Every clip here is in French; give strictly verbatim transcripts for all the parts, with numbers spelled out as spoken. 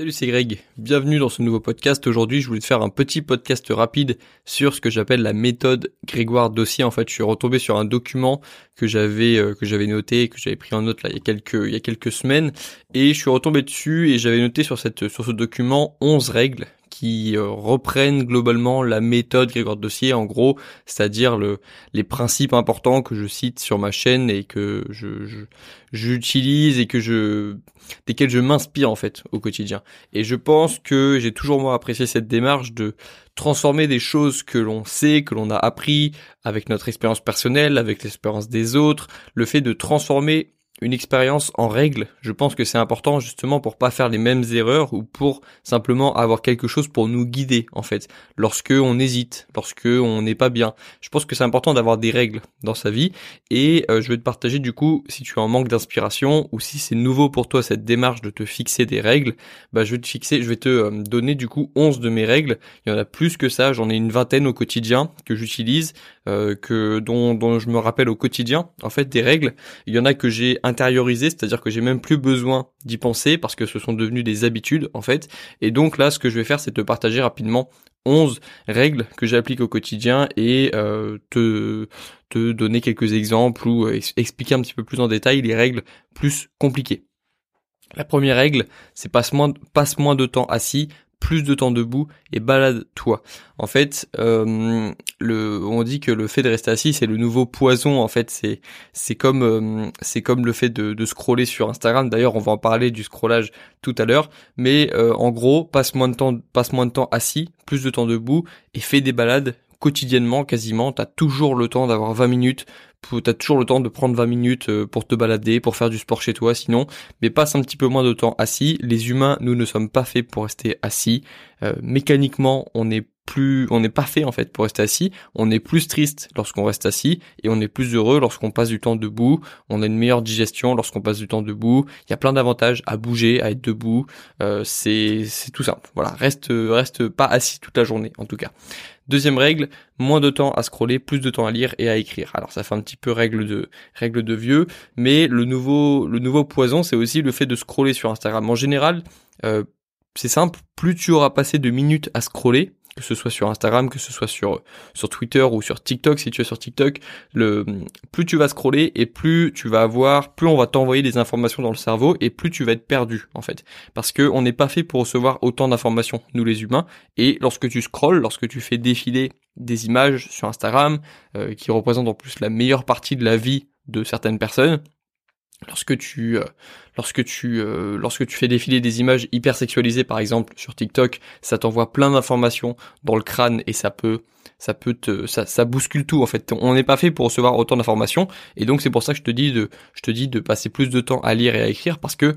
Salut, c'est Greg, bienvenue dans ce nouveau podcast. Aujourd'hui, je voulais te faire un petit podcast rapide sur ce que j'appelle la méthode Grégoire Dossier. En fait, je suis retombé sur un document que j'avais euh, que j'avais noté, que j'avais pris en note là il y a quelques il y a quelques semaines, et je suis retombé dessus et j'avais noté sur cette sur ce document onze règles qui euh, reprennent globalement la méthode Grégoire Dossier, en gros, c'est-à-dire le les principes importants que je cite sur ma chaîne et que je, je j'utilise et que je desquels je m'inspire en fait au quotidien. Et je pense que j'ai toujours moi apprécié cette démarche de transformer des choses que l'on sait, que l'on a appris avec notre expérience personnelle, avec l'expérience des autres, le fait de transformer une expérience en règle. Je pense que c'est important justement pour pas faire les mêmes erreurs ou pour simplement avoir quelque chose pour nous guider en fait. Lorsque on hésite, lorsque on n'est pas bien, je pense que c'est important d'avoir des règles dans sa vie. Et euh, je vais te partager du coup, si tu es en manque d'inspiration ou si c'est nouveau pour toi cette démarche de te fixer des règles, bah je vais te fixer, je vais te euh, donner du coup onze de mes règles. Il y en a plus que ça, j'en ai une vingtaine au quotidien que j'utilise, euh, que dont dont je me rappelle au quotidien. En fait, des règles, il y en a que j'ai intériorisé, c'est-à-dire que j'ai même plus besoin d'y penser parce que ce sont devenus des habitudes en fait. Et donc là, ce que je vais faire, c'est te partager rapidement onze règles que j'applique au quotidien et euh, te te donner quelques exemples ou euh, expliquer un petit peu plus en détail les règles plus compliquées. La première règle, c'est passe moins passe moins de temps assis, plus de temps debout et balade-toi. En fait, euh, le, on dit que le fait de rester assis, c'est le nouveau poison. En fait, c'est c'est comme euh, c'est comme le fait de, de scroller sur Instagram. D'ailleurs, on va en parler du scrollage tout à l'heure. Mais euh, en gros, passe moins de temps, passe moins de temps assis, plus de temps debout et fais des balades quotidiennement, quasiment. T'as toujours le temps d'avoir vingt minutes. T'as toujours le temps de prendre vingt minutes pour te balader, pour faire du sport chez toi sinon, mais passe un petit peu moins de temps assis. Les humains, nous ne sommes pas faits pour rester assis. Euh, mécaniquement, on n'est plus, on n'est pas fait en fait pour rester assis. On est plus triste lorsqu'on reste assis et on est plus heureux lorsqu'on passe du temps debout. On a une meilleure digestion lorsqu'on passe du temps debout. Il y a plein d'avantages à bouger, à être debout. Euh, c'est, c'est tout simple. Voilà, reste, reste pas assis toute la journée en tout cas. Deuxième règle, moins de temps à scroller, plus de temps à lire et à écrire. Alors ça fait un petit peu règle de règle de vieux, mais le nouveau le nouveau poison, c'est aussi le fait de scroller sur Instagram. En général, euh, c'est simple, plus tu auras passé de minutes à scroller, que ce soit sur Instagram, que ce soit sur sur Twitter ou sur TikTok, si tu es sur TikTok, le plus tu vas scroller et plus tu vas avoir, plus on va t'envoyer des informations dans le cerveau et plus tu vas être perdu en fait, parce que on n'est pas fait pour recevoir autant d'informations, nous les humains. Et lorsque tu scrolles, lorsque tu fais défiler des images sur Instagram euh, qui représentent en plus la meilleure partie de la vie de certaines personnes, lorsque tu euh, lorsque tu euh, lorsque tu fais défiler des images hyper sexualisées par exemple sur TikTok, ça t'envoie plein d'informations dans le crâne et ça peut ça peut te ça ça bouscule tout en fait. On n'est pas fait pour recevoir autant d'informations et donc c'est pour ça que je te dis de je te dis de passer plus de temps à lire et à écrire, parce que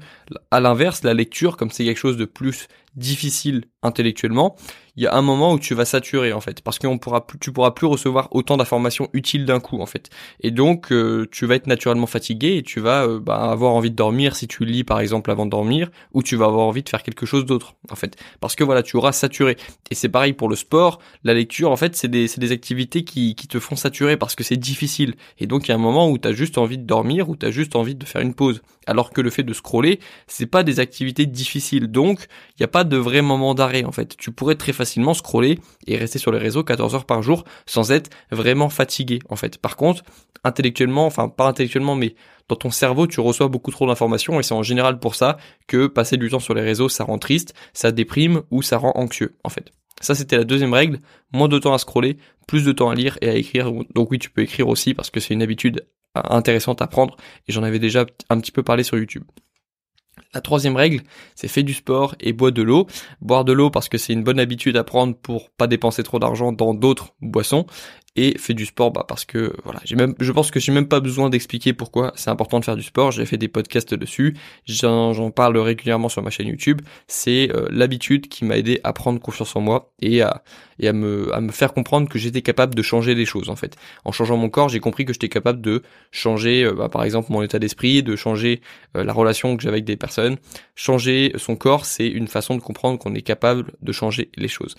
à l'inverse, la lecture, comme c'est quelque chose de plus difficile intellectuellement, il y a un moment où tu vas saturer en fait, parce qu'on pourra plus, tu pourras plus recevoir autant d'informations utiles d'un coup en fait, et donc euh, tu vas être naturellement fatigué et tu vas euh, bah, avoir envie de dormir si tu lis par exemple avant de dormir, ou tu vas avoir envie de faire quelque chose d'autre en fait, parce que voilà, tu auras saturé. Et c'est pareil pour le sport, la lecture en fait, c'est des c'est des activités qui qui te font saturer parce que c'est difficile, et donc il y a un moment où t'as juste envie de dormir ou t'as juste envie de faire une pause, alors que le fait de scroller, c'est pas des activités difficiles, donc il y a pas de vrai moment d'arrêt en fait. Tu pourrais très facilement scroller et rester sur les réseaux quatorze heures par jour sans être vraiment fatigué en fait. Par contre, intellectuellement, enfin pas intellectuellement, mais dans ton cerveau, tu reçois beaucoup trop d'informations, et c'est en général pour ça que passer du temps sur les réseaux, ça rend triste, ça déprime ou ça rend anxieux en fait. Ça, c'était la deuxième règle, moins de temps à scroller, plus de temps à lire et à écrire. Donc oui, tu peux écrire aussi parce que c'est une habitude intéressante à prendre et j'en avais déjà un petit peu parlé sur YouTube. La troisième règle, c'est fais du sport et bois de l'eau. Boire de l'eau parce que c'est une bonne habitude à prendre pour pas dépenser trop d'argent dans d'autres boissons. Et fais du sport, bah parce que voilà, j'ai même, je pense que j'ai même pas besoin d'expliquer pourquoi c'est important de faire du sport. J'ai fait des podcasts dessus, j'en, j'en parle régulièrement sur ma chaîne YouTube. C'est euh, l'habitude qui m'a aidé à prendre confiance en moi et à et à me à me faire comprendre que j'étais capable de changer les choses en fait. En changeant mon corps, j'ai compris que j'étais capable de changer, euh, bah, par exemple mon état d'esprit, de changer euh, la relation que j'avais avec des personnes. Changer son corps, c'est une façon de comprendre qu'on est capable de changer les choses.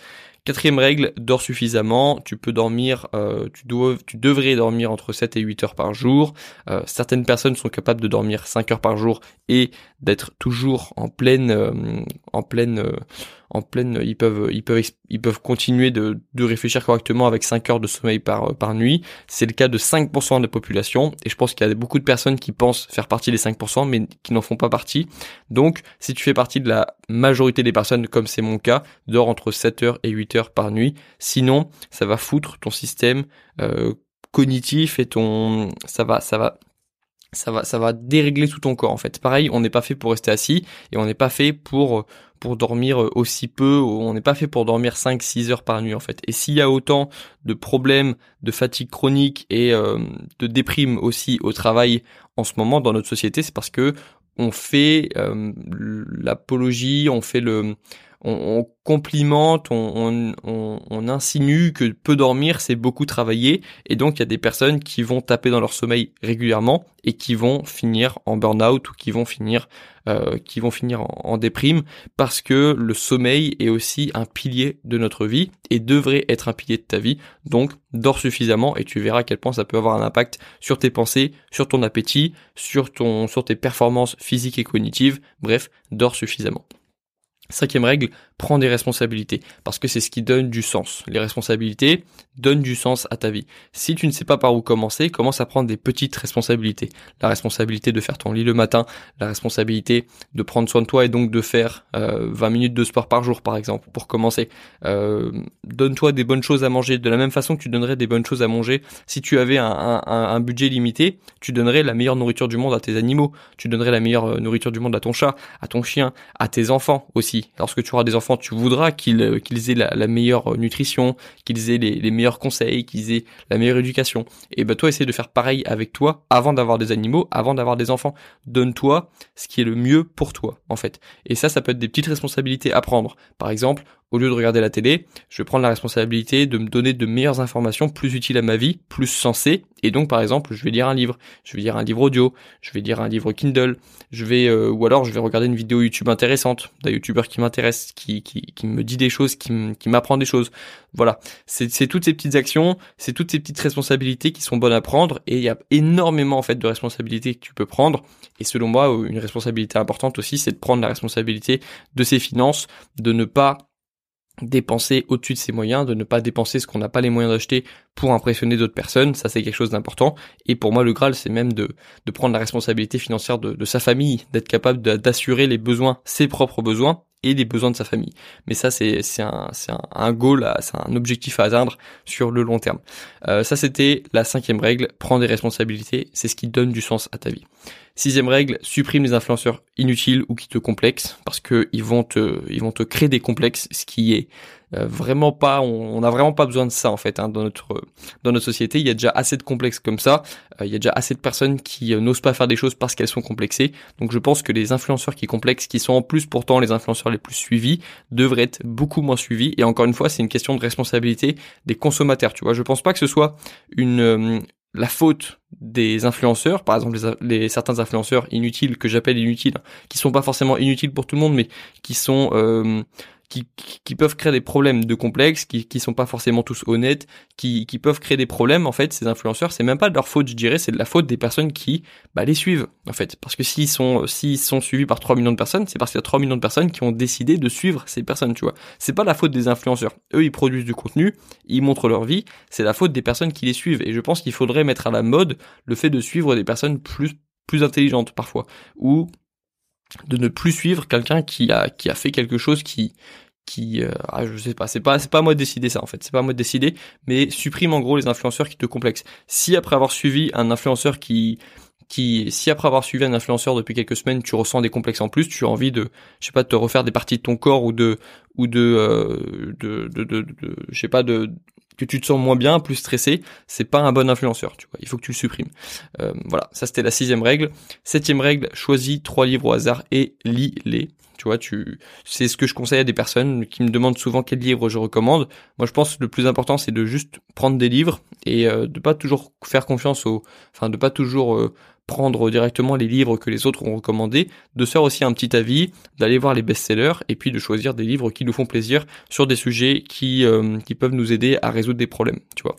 Quatrième règle, dors suffisamment. Tu peux dormir, euh, tu dois, tu devrais dormir entre sept et huit heures par jour. Euh, certaines personnes sont capables de dormir cinq heures par jour et d'être toujours en pleine, euh, en pleine, euh, en pleine. Ils peuvent, ils peuvent, ils peuvent continuer de, de réfléchir correctement avec cinq heures de sommeil par euh, par nuit. C'est le cas de cinq pour cent de la population et je pense qu'il y a beaucoup de personnes qui pensent faire partie des cinq pour cent mais qui n'en font pas partie. Donc, si tu fais partie de la majorité des personnes, comme c'est mon cas, dors entre sept heures et huit heures par nuit. Sinon, ça va foutre ton système euh, cognitif et ton, ça va, ça va, ça va, ça va dérégler tout ton corps en fait. Pareil, on n'est pas fait pour rester assis et on n'est pas fait pour pour dormir aussi peu. On n'est pas fait pour dormir cinq six heures par nuit en fait. Et s'il y a autant de problèmes de fatigue chronique et euh, de déprime aussi au travail en ce moment dans notre société, c'est parce que on fait euh, l'apologie, on fait le, on, on complimente, on, on, on insinue que peu dormir, c'est beaucoup travailler. Et donc, il y a des personnes qui vont taper dans leur sommeil régulièrement et qui vont finir en burn-out ou qui vont finir, euh, qui vont finir en, en déprime parce que le sommeil est aussi un pilier de notre vie et devrait être un pilier de ta vie. Donc, dors suffisamment et tu verras à quel point ça peut avoir un impact sur tes pensées, sur ton appétit, sur ton, sur tes performances physiques et cognitives. Bref, dors suffisamment. Cinquième règle, prends des responsabilités parce que c'est ce qui donne du sens. Les responsabilités donnent du sens à ta vie. Si tu ne sais pas par où commencer, commence à prendre des petites responsabilités. La responsabilité de faire ton lit le matin, la responsabilité de prendre soin de toi et donc de faire euh, vingt minutes de sport par jour par exemple pour commencer. Euh, donne-toi des bonnes choses à manger de la même façon que tu donnerais des bonnes choses à manger. Si tu avais un, un, un budget limité, tu donnerais la meilleure nourriture du monde à tes animaux, tu donnerais la meilleure nourriture du monde à ton chat, à ton chien, à tes enfants aussi. Lorsque tu auras des enfants, tu voudras qu'ils, qu'ils aient la, la meilleure nutrition, qu'ils aient les, les meilleurs conseils, qu'ils aient la meilleure éducation. Et ben toi, essaie de faire pareil avec toi avant d'avoir des animaux, avant d'avoir des enfants. Donne-toi ce qui est le mieux pour toi, en fait. Et ça, ça peut être des petites responsabilités à prendre. Par exemple, au lieu de regarder la télé, je vais prendre la responsabilité de me donner de meilleures informations plus utiles à ma vie, plus sensées. Et donc, par exemple, je vais lire un livre, je vais lire un livre audio, je vais lire un livre Kindle, je vais euh, ou alors je vais regarder une vidéo YouTube intéressante d'un youtubeur qui m'intéresse, qui, qui qui me dit des choses, qui qui m'apprend des choses. Voilà, c'est c'est toutes ces petites actions, c'est toutes ces petites responsabilités qui sont bonnes à prendre. Et il y a énormément en fait de responsabilités que tu peux prendre. Et selon moi, une responsabilité importante aussi, c'est de prendre la responsabilité de ses finances, de ne pas dépenser au-dessus de ses moyens, de ne pas dépenser ce qu'on n'a pas les moyens d'acheter pour impressionner d'autres personnes. Ça, c'est quelque chose d'important. Et pour moi, le Graal, c'est même de, de prendre la responsabilité financière de, de sa famille, d'être capable de, d'assurer les besoins, ses propres besoins et les besoins de sa famille. Mais ça, c'est, c'est un, c'est un, un goal, à, c'est un objectif à atteindre sur le long terme. Euh, ça, c'était la cinquième règle. Prends des responsabilités. C'est ce qui donne du sens à ta vie. Sixième règle, supprime les influenceurs inutiles ou qui te complexent parce que ils vont te, ils vont te créer des complexes, ce qui est euh, vraiment pas, on n'a vraiment pas besoin de ça en fait hein, dans notre, dans notre société. Il y a déjà assez de complexes comme ça, euh, il y a déjà assez de personnes qui euh, n'osent pas faire des choses parce qu'elles sont complexées. Donc je pense que les influenceurs qui complexent, qui sont en plus pourtant les influenceurs les plus suivis, devraient être beaucoup moins suivis. Et encore une fois, c'est une question de responsabilité des consommateurs. Tu vois, je pense pas que ce soit une euh, la faute des influenceurs, par exemple les, les certains influenceurs inutiles que j'appelle inutiles, qui sont pas forcément inutiles pour tout le monde, mais qui sont euh, qui, qui peuvent créer des problèmes de complexes, qui qui sont pas forcément tous honnêtes, qui qui peuvent créer des problèmes en fait. Ces influenceurs, c'est même pas de leur faute, je dirais, c'est de la faute des personnes qui bah les suivent en fait, parce que s'ils sont s'ils sont suivis par trois millions de personnes, c'est parce qu'il y a trois millions de personnes qui ont décidé de suivre ces personnes, tu vois. C'est pas la faute des influenceurs. Eux, ils produisent du contenu, ils montrent leur vie, c'est la faute des personnes qui les suivent. Et je pense qu'il faudrait mettre à la mode le fait de suivre des personnes plus plus intelligentes parfois, ou de ne plus suivre quelqu'un qui a qui a fait quelque chose qui qui euh, ah, je sais pas, c'est pas c'est pas à moi de décider ça en fait, c'est pas à moi de décider, mais supprime en gros les influenceurs qui te complexent. Si après avoir suivi un influenceur qui qui si après avoir suivi un influenceur depuis quelques semaines, tu ressens des complexes en plus, tu as envie de je sais pas de te refaire des parties de ton corps ou de ou de euh, de, de, de, de, de je sais pas de que tu te sens moins bien, plus stressé, c'est pas un bon influenceur, tu vois. Il faut que tu le supprimes. Euh, voilà, ça c'était la sixième règle. Septième règle, choisis trois livres au hasard et lis-les. Tu vois, tu, c'est ce que je conseille à des personnes qui me demandent souvent quel livre je recommande. Moi, je pense que le plus important, c'est de juste prendre des livres et euh, de pas toujours faire confiance aux, enfin, de pas toujours euh, prendre directement les livres que les autres ont recommandés, de se faire aussi un petit avis, d'aller voir les best-sellers et puis de choisir des livres qui nous font plaisir sur des sujets qui, euh, qui peuvent nous aider à résoudre des problèmes, tu vois.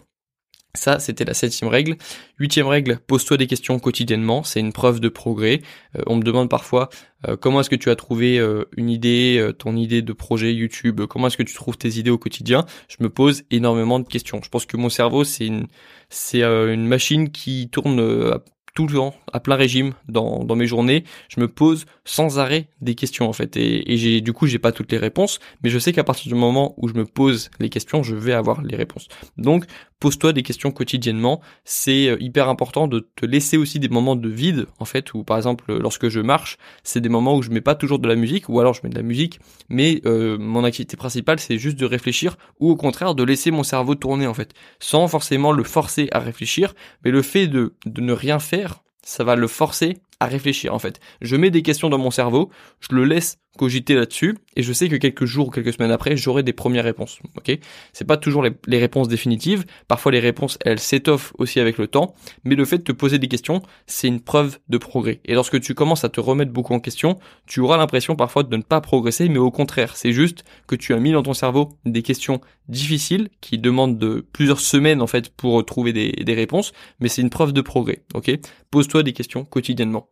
Ça, c'était la septième règle. Huitième règle, pose-toi des questions quotidiennement, c'est une preuve de progrès. Euh, on me demande parfois euh, comment est-ce que tu as trouvé euh, une idée, euh, ton idée de projet YouTube, euh, comment est-ce que tu trouves tes idées au quotidien. Je me pose énormément de questions. Je pense que mon cerveau, c'est une, c'est, euh, une machine qui tourne euh, à tout le temps, à plein régime, dans, dans mes journées. Je me pose sans arrêt des questions, en fait. Et, et j'ai, du coup, j'ai pas toutes les réponses, mais je sais qu'à partir du moment où je me pose les questions, je vais avoir les réponses. Donc, pose-toi des questions quotidiennement. C'est hyper important de te laisser aussi des moments de vide, en fait, où, par exemple, lorsque je marche, c'est des moments où je mets pas toujours de la musique, ou alors je mets de la musique, mais euh, mon activité principale, c'est juste de réfléchir, ou au contraire, de laisser mon cerveau tourner, en fait, sans forcément le forcer à réfléchir, mais le fait de, de ne rien faire, ça va le forcer à réfléchir, en fait. Je mets des questions dans mon cerveau, je le laisse cogiter là-dessus, et je sais que quelques jours ou quelques semaines après, j'aurai des premières réponses, ok? C'est pas toujours les, les réponses définitives, parfois les réponses, elles s'étoffent aussi avec le temps, mais le fait de te poser des questions, c'est une preuve de progrès. Et lorsque tu commences à te remettre beaucoup en question, tu auras l'impression parfois de ne pas progresser, mais au contraire, c'est juste que tu as mis dans ton cerveau des questions difficiles, qui demandent de plusieurs semaines, en fait, pour trouver des, des réponses, mais c'est une preuve de progrès, ok? Pose-toi des questions quotidiennement.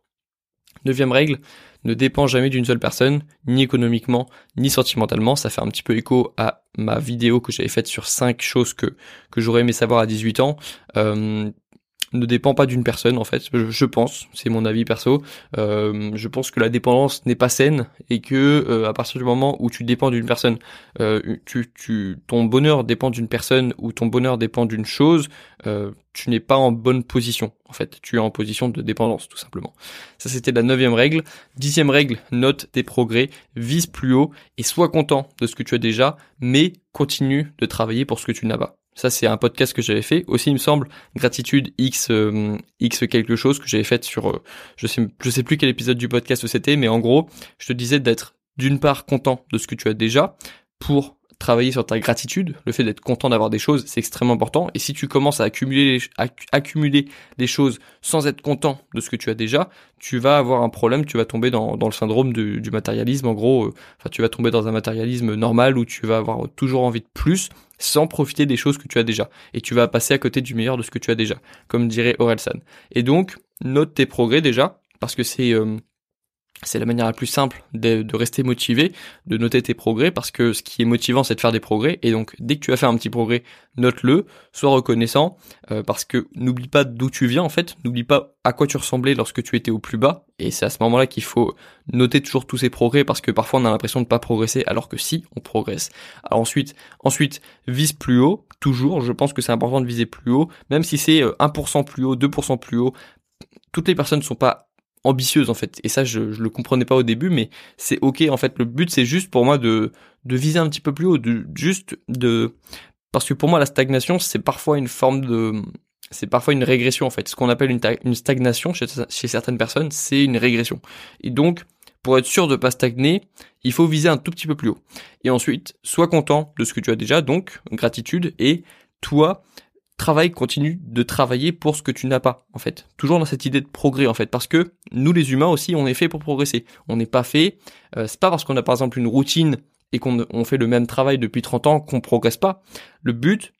Neuvième règle, ne dépends jamais d'une seule personne, ni économiquement, ni sentimentalement. Ça fait un petit peu écho à ma vidéo que j'avais faite sur cinq choses que, que j'aurais aimé savoir à dix-huit ans. Euh, ne dépend pas d'une personne, en fait, je, je pense, c'est mon avis perso. Euh, je pense que la dépendance n'est pas saine et que euh, à partir du moment où tu dépends d'une personne, euh, tu, tu, ton bonheur dépend d'une personne ou ton bonheur dépend d'une chose, euh, tu n'es pas en bonne position, en fait. Tu es en position de dépendance, tout simplement. Ça, c'était la neuvième règle. Dixième règle, note tes progrès, vise plus haut et sois content de ce que tu as déjà, mais continue de travailler pour ce que tu n'as pas. Ça, c'est un podcast que j'avais fait. Aussi, il me semble, Gratitude X, euh, X quelque chose que j'avais fait sur, euh, je sais, je sais plus quel épisode du podcast c'était, mais en gros, je te disais d'être d'une part content de ce que tu as déjà pour travailler sur ta gratitude. Le fait d'être content d'avoir des choses, c'est extrêmement important. Et si tu commences à accumuler, à accumuler les choses sans être content de ce que tu as déjà, tu vas avoir un problème, tu vas tomber dans, dans le syndrome du, du matérialisme. En gros, euh, enfin, tu vas tomber dans un matérialisme normal où tu vas avoir toujours envie de plus, sans profiter des choses que tu as déjà. Et tu vas passer à côté du meilleur de ce que tu as déjà, comme dirait Orelsan. Et donc, note tes progrès déjà, parce que c'est... Euh, C'est la manière la plus simple de, de rester motivé, de noter tes progrès, parce que ce qui est motivant, c'est de faire des progrès. Et donc, dès que tu as fait un petit progrès, note-le, sois reconnaissant, euh, parce que n'oublie pas d'où tu viens, en fait. N'oublie pas à quoi tu ressemblais lorsque tu étais au plus bas. Et c'est à ce moment-là qu'il faut noter toujours tous ces progrès, parce que parfois, on a l'impression de ne pas progresser, alors que si, on progresse. Alors ensuite, ensuite, vise plus haut, toujours. Je pense que c'est important de viser plus haut, même si c'est un pour cent plus haut, deux pour cent plus haut. Toutes les personnes ne sont pas ambitieuse, en fait, et ça je, je le comprenais pas au début, mais c'est ok, en fait. Le but, c'est juste pour moi de de viser un petit peu plus haut, de juste de parce que pour moi la stagnation, c'est parfois une forme de c'est parfois une régression, en fait. Ce qu'on appelle une, ta... une stagnation chez, chez certaines personnes, c'est une régression. Et donc, pour être sûr de pas stagner, il faut viser un tout petit peu plus haut. Et ensuite, sois content de ce que tu as déjà, donc gratitude, et toi travaille, continue de travailler pour ce que tu n'as pas, en fait. Toujours dans cette idée de progrès, en fait, parce que nous, les humains aussi, on est fait pour progresser. On n'est pas fait, euh, c'est pas parce qu'on a par exemple une routine et qu'on on fait le même travail depuis trente ans qu'on progresse pas. Le but,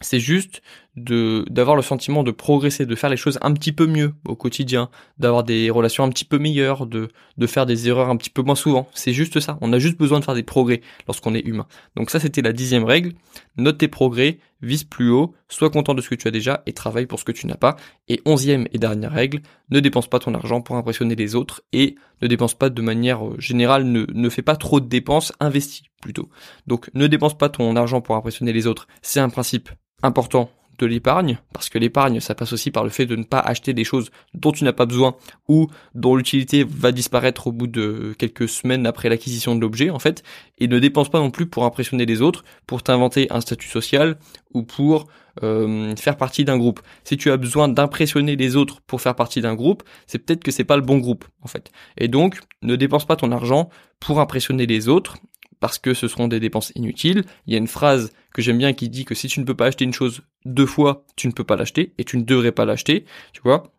c'est juste de d'avoir le sentiment de progresser, de faire les choses un petit peu mieux au quotidien, d'avoir des relations un petit peu meilleures, de de faire des erreurs un petit peu moins souvent. C'est juste ça. On a juste besoin de faire des progrès lorsqu'on est humain. Donc ça, c'était la dixième règle. Note tes progrès, vise plus haut, sois content de ce que tu as déjà et travaille pour ce que tu n'as pas. Et onzième et dernière règle, ne dépense pas ton argent pour impressionner les autres et ne dépense pas de manière générale, ne, ne fais pas trop de dépenses, investis plutôt. Donc ne dépense pas ton argent pour impressionner les autres, c'est un principe important de l'épargne, parce que l'épargne, ça passe aussi par le fait de ne pas acheter des choses dont tu n'as pas besoin ou dont l'utilité va disparaître au bout de quelques semaines après l'acquisition de l'objet, en fait, et ne dépense pas non plus pour impressionner les autres, pour t'inventer un statut social ou pour euh, faire partie d'un groupe. Si tu as besoin d'impressionner les autres pour faire partie d'un groupe, c'est peut-être que c'est pas le bon groupe, en fait. Et donc, ne dépense pas ton argent pour impressionner les autres, parce que ce seront des dépenses inutiles. Il y a une phrase que j'aime bien qui dit que si tu ne peux pas acheter une chose deux fois, tu ne peux pas l'acheter et tu ne devrais pas l'acheter, tu vois.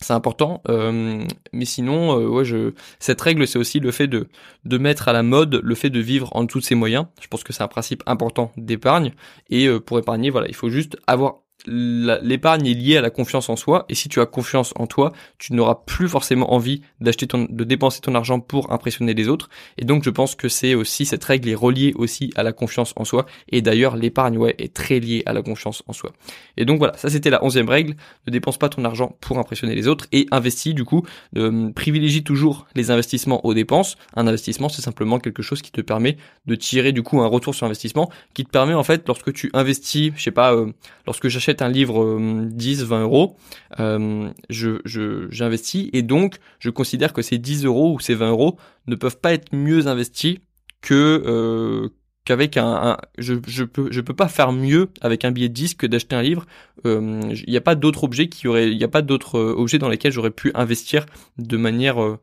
C'est important, euh, mais sinon, euh, ouais, je cette règle, c'est aussi le fait de de mettre à la mode le fait de vivre en dessous de ses moyens. Je pense que c'est un principe important d'épargne, et euh, pour épargner, voilà, il faut juste avoir la, l'épargne est liée à la confiance en soi, et si tu as confiance en toi, tu n'auras plus forcément envie d'acheter ton, de dépenser ton argent pour impressionner les autres. Et donc, je pense que c'est aussi cette règle est reliée aussi à la confiance en soi. Et d'ailleurs, l'épargne, ouais, est très liée à la confiance en soi. Et donc voilà, ça c'était la onzième règle. Ne dépense pas ton argent pour impressionner les autres et investis. Du coup, euh, privilégie toujours les investissements aux dépenses. Un investissement, c'est simplement quelque chose qui te permet de tirer du coup un retour sur investissement, qui te permet en fait, lorsque tu investis, je sais pas, euh, lorsque j'achète un livre euh, dix, vingt euros, euh, je, je, j'investis et donc je considère que ces dix euros ou ces vingt euros ne peuvent pas être mieux investis que euh, qu'avec un, un je, je peux je peux pas faire mieux avec un billet de dix que d'acheter un livre. Il euh, n'y a pas d'autres objets qui aurait il n'y a pas d'autres euh, objets dans lesquels j'aurais pu investir de manière euh,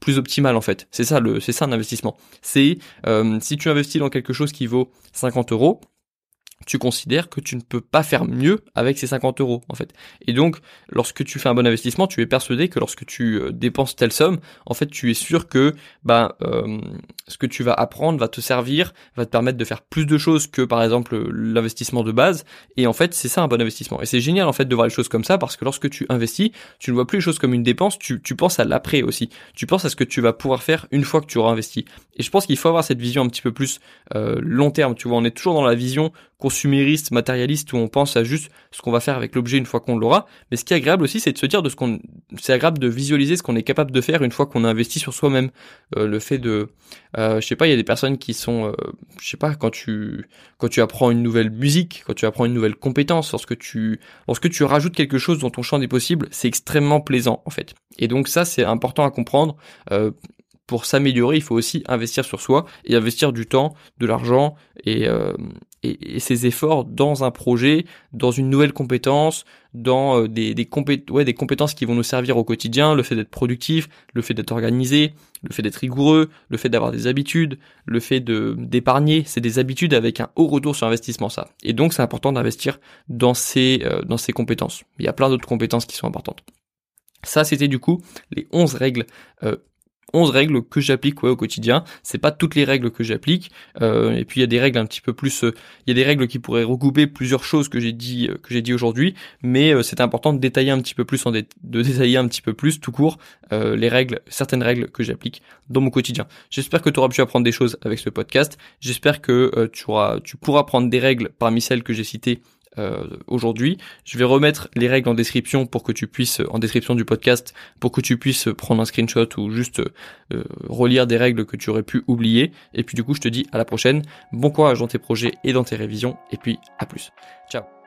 plus optimale en fait. C'est ça le c'est ça un investissement. C'est euh, si tu investis dans quelque chose qui vaut cinquante euros, tu considères que tu ne peux pas faire mieux avec ces cinquante euros, en fait. Et donc, lorsque tu fais un bon investissement, tu es persuadé que lorsque tu dépenses telle somme, en fait, tu es sûr que bah, euh, ce que tu vas apprendre va te servir, va te permettre de faire plus de choses que, par exemple, l'investissement de base. Et en fait, c'est ça un bon investissement. Et c'est génial, en fait, de voir les choses comme ça, parce que lorsque tu investis, tu ne vois plus les choses comme une dépense, tu, tu penses à l'après aussi. Tu penses à ce que tu vas pouvoir faire une fois que tu auras investi. Et je pense qu'il faut avoir cette vision un petit peu plus euh, long terme. Tu vois, on est toujours dans la vision consumériste, matérialiste, où on pense à juste ce qu'on va faire avec l'objet une fois qu'on l'aura. Mais ce qui est agréable aussi, c'est de se dire de ce qu'on, c'est agréable de visualiser ce qu'on est capable de faire une fois qu'on a investi sur soi-même. Euh, le fait de, euh, je sais pas, il y a des personnes qui sont, euh, je sais pas, quand tu, quand tu apprends une nouvelle musique, quand tu apprends une nouvelle compétence, lorsque tu, lorsque tu rajoutes quelque chose dans ton champ des possibles, c'est extrêmement plaisant en fait. Et donc ça, c'est important à comprendre. Euh, pour s'améliorer, il faut aussi investir sur soi et investir du temps, de l'argent et euh, Et, et ses efforts dans un projet, dans une nouvelle compétence, dans des, des, compé- ouais, des compétences qui vont nous servir au quotidien, le fait d'être productif, le fait d'être organisé, le fait d'être rigoureux, le fait d'avoir des habitudes, le fait de d'épargner, c'est des habitudes avec un haut retour sur investissement, ça. Et donc c'est important d'investir dans ces euh, dans ces compétences. Il y a plein d'autres compétences qui sont importantes. Ça, c'était du coup les onze règles euh, onze règles que j'applique ouais, au quotidien. C'est pas toutes les règles que j'applique. Euh, et puis il y a des règles un petit peu plus. Euh, il y a des règles qui pourraient regrouper plusieurs choses que j'ai dit euh, que j'ai dit aujourd'hui. Mais euh, c'est important de détailler un petit peu plus en dé- de détailler un petit peu plus tout court euh, les règles, certaines règles que j'applique dans mon quotidien. J'espère que tu auras pu apprendre des choses avec ce podcast. J'espère que euh, tu auras, tu pourras prendre des règles parmi celles que j'ai citées. Euh, aujourd'hui, je vais remettre les règles en description pour que tu puisses, en description du podcast, pour que tu puisses prendre un screenshot ou juste euh, relire des règles que tu aurais pu oublier. Et puis du coup, je te dis à la prochaine. Bon courage dans tes projets et dans tes révisions. Et puis à plus. Ciao.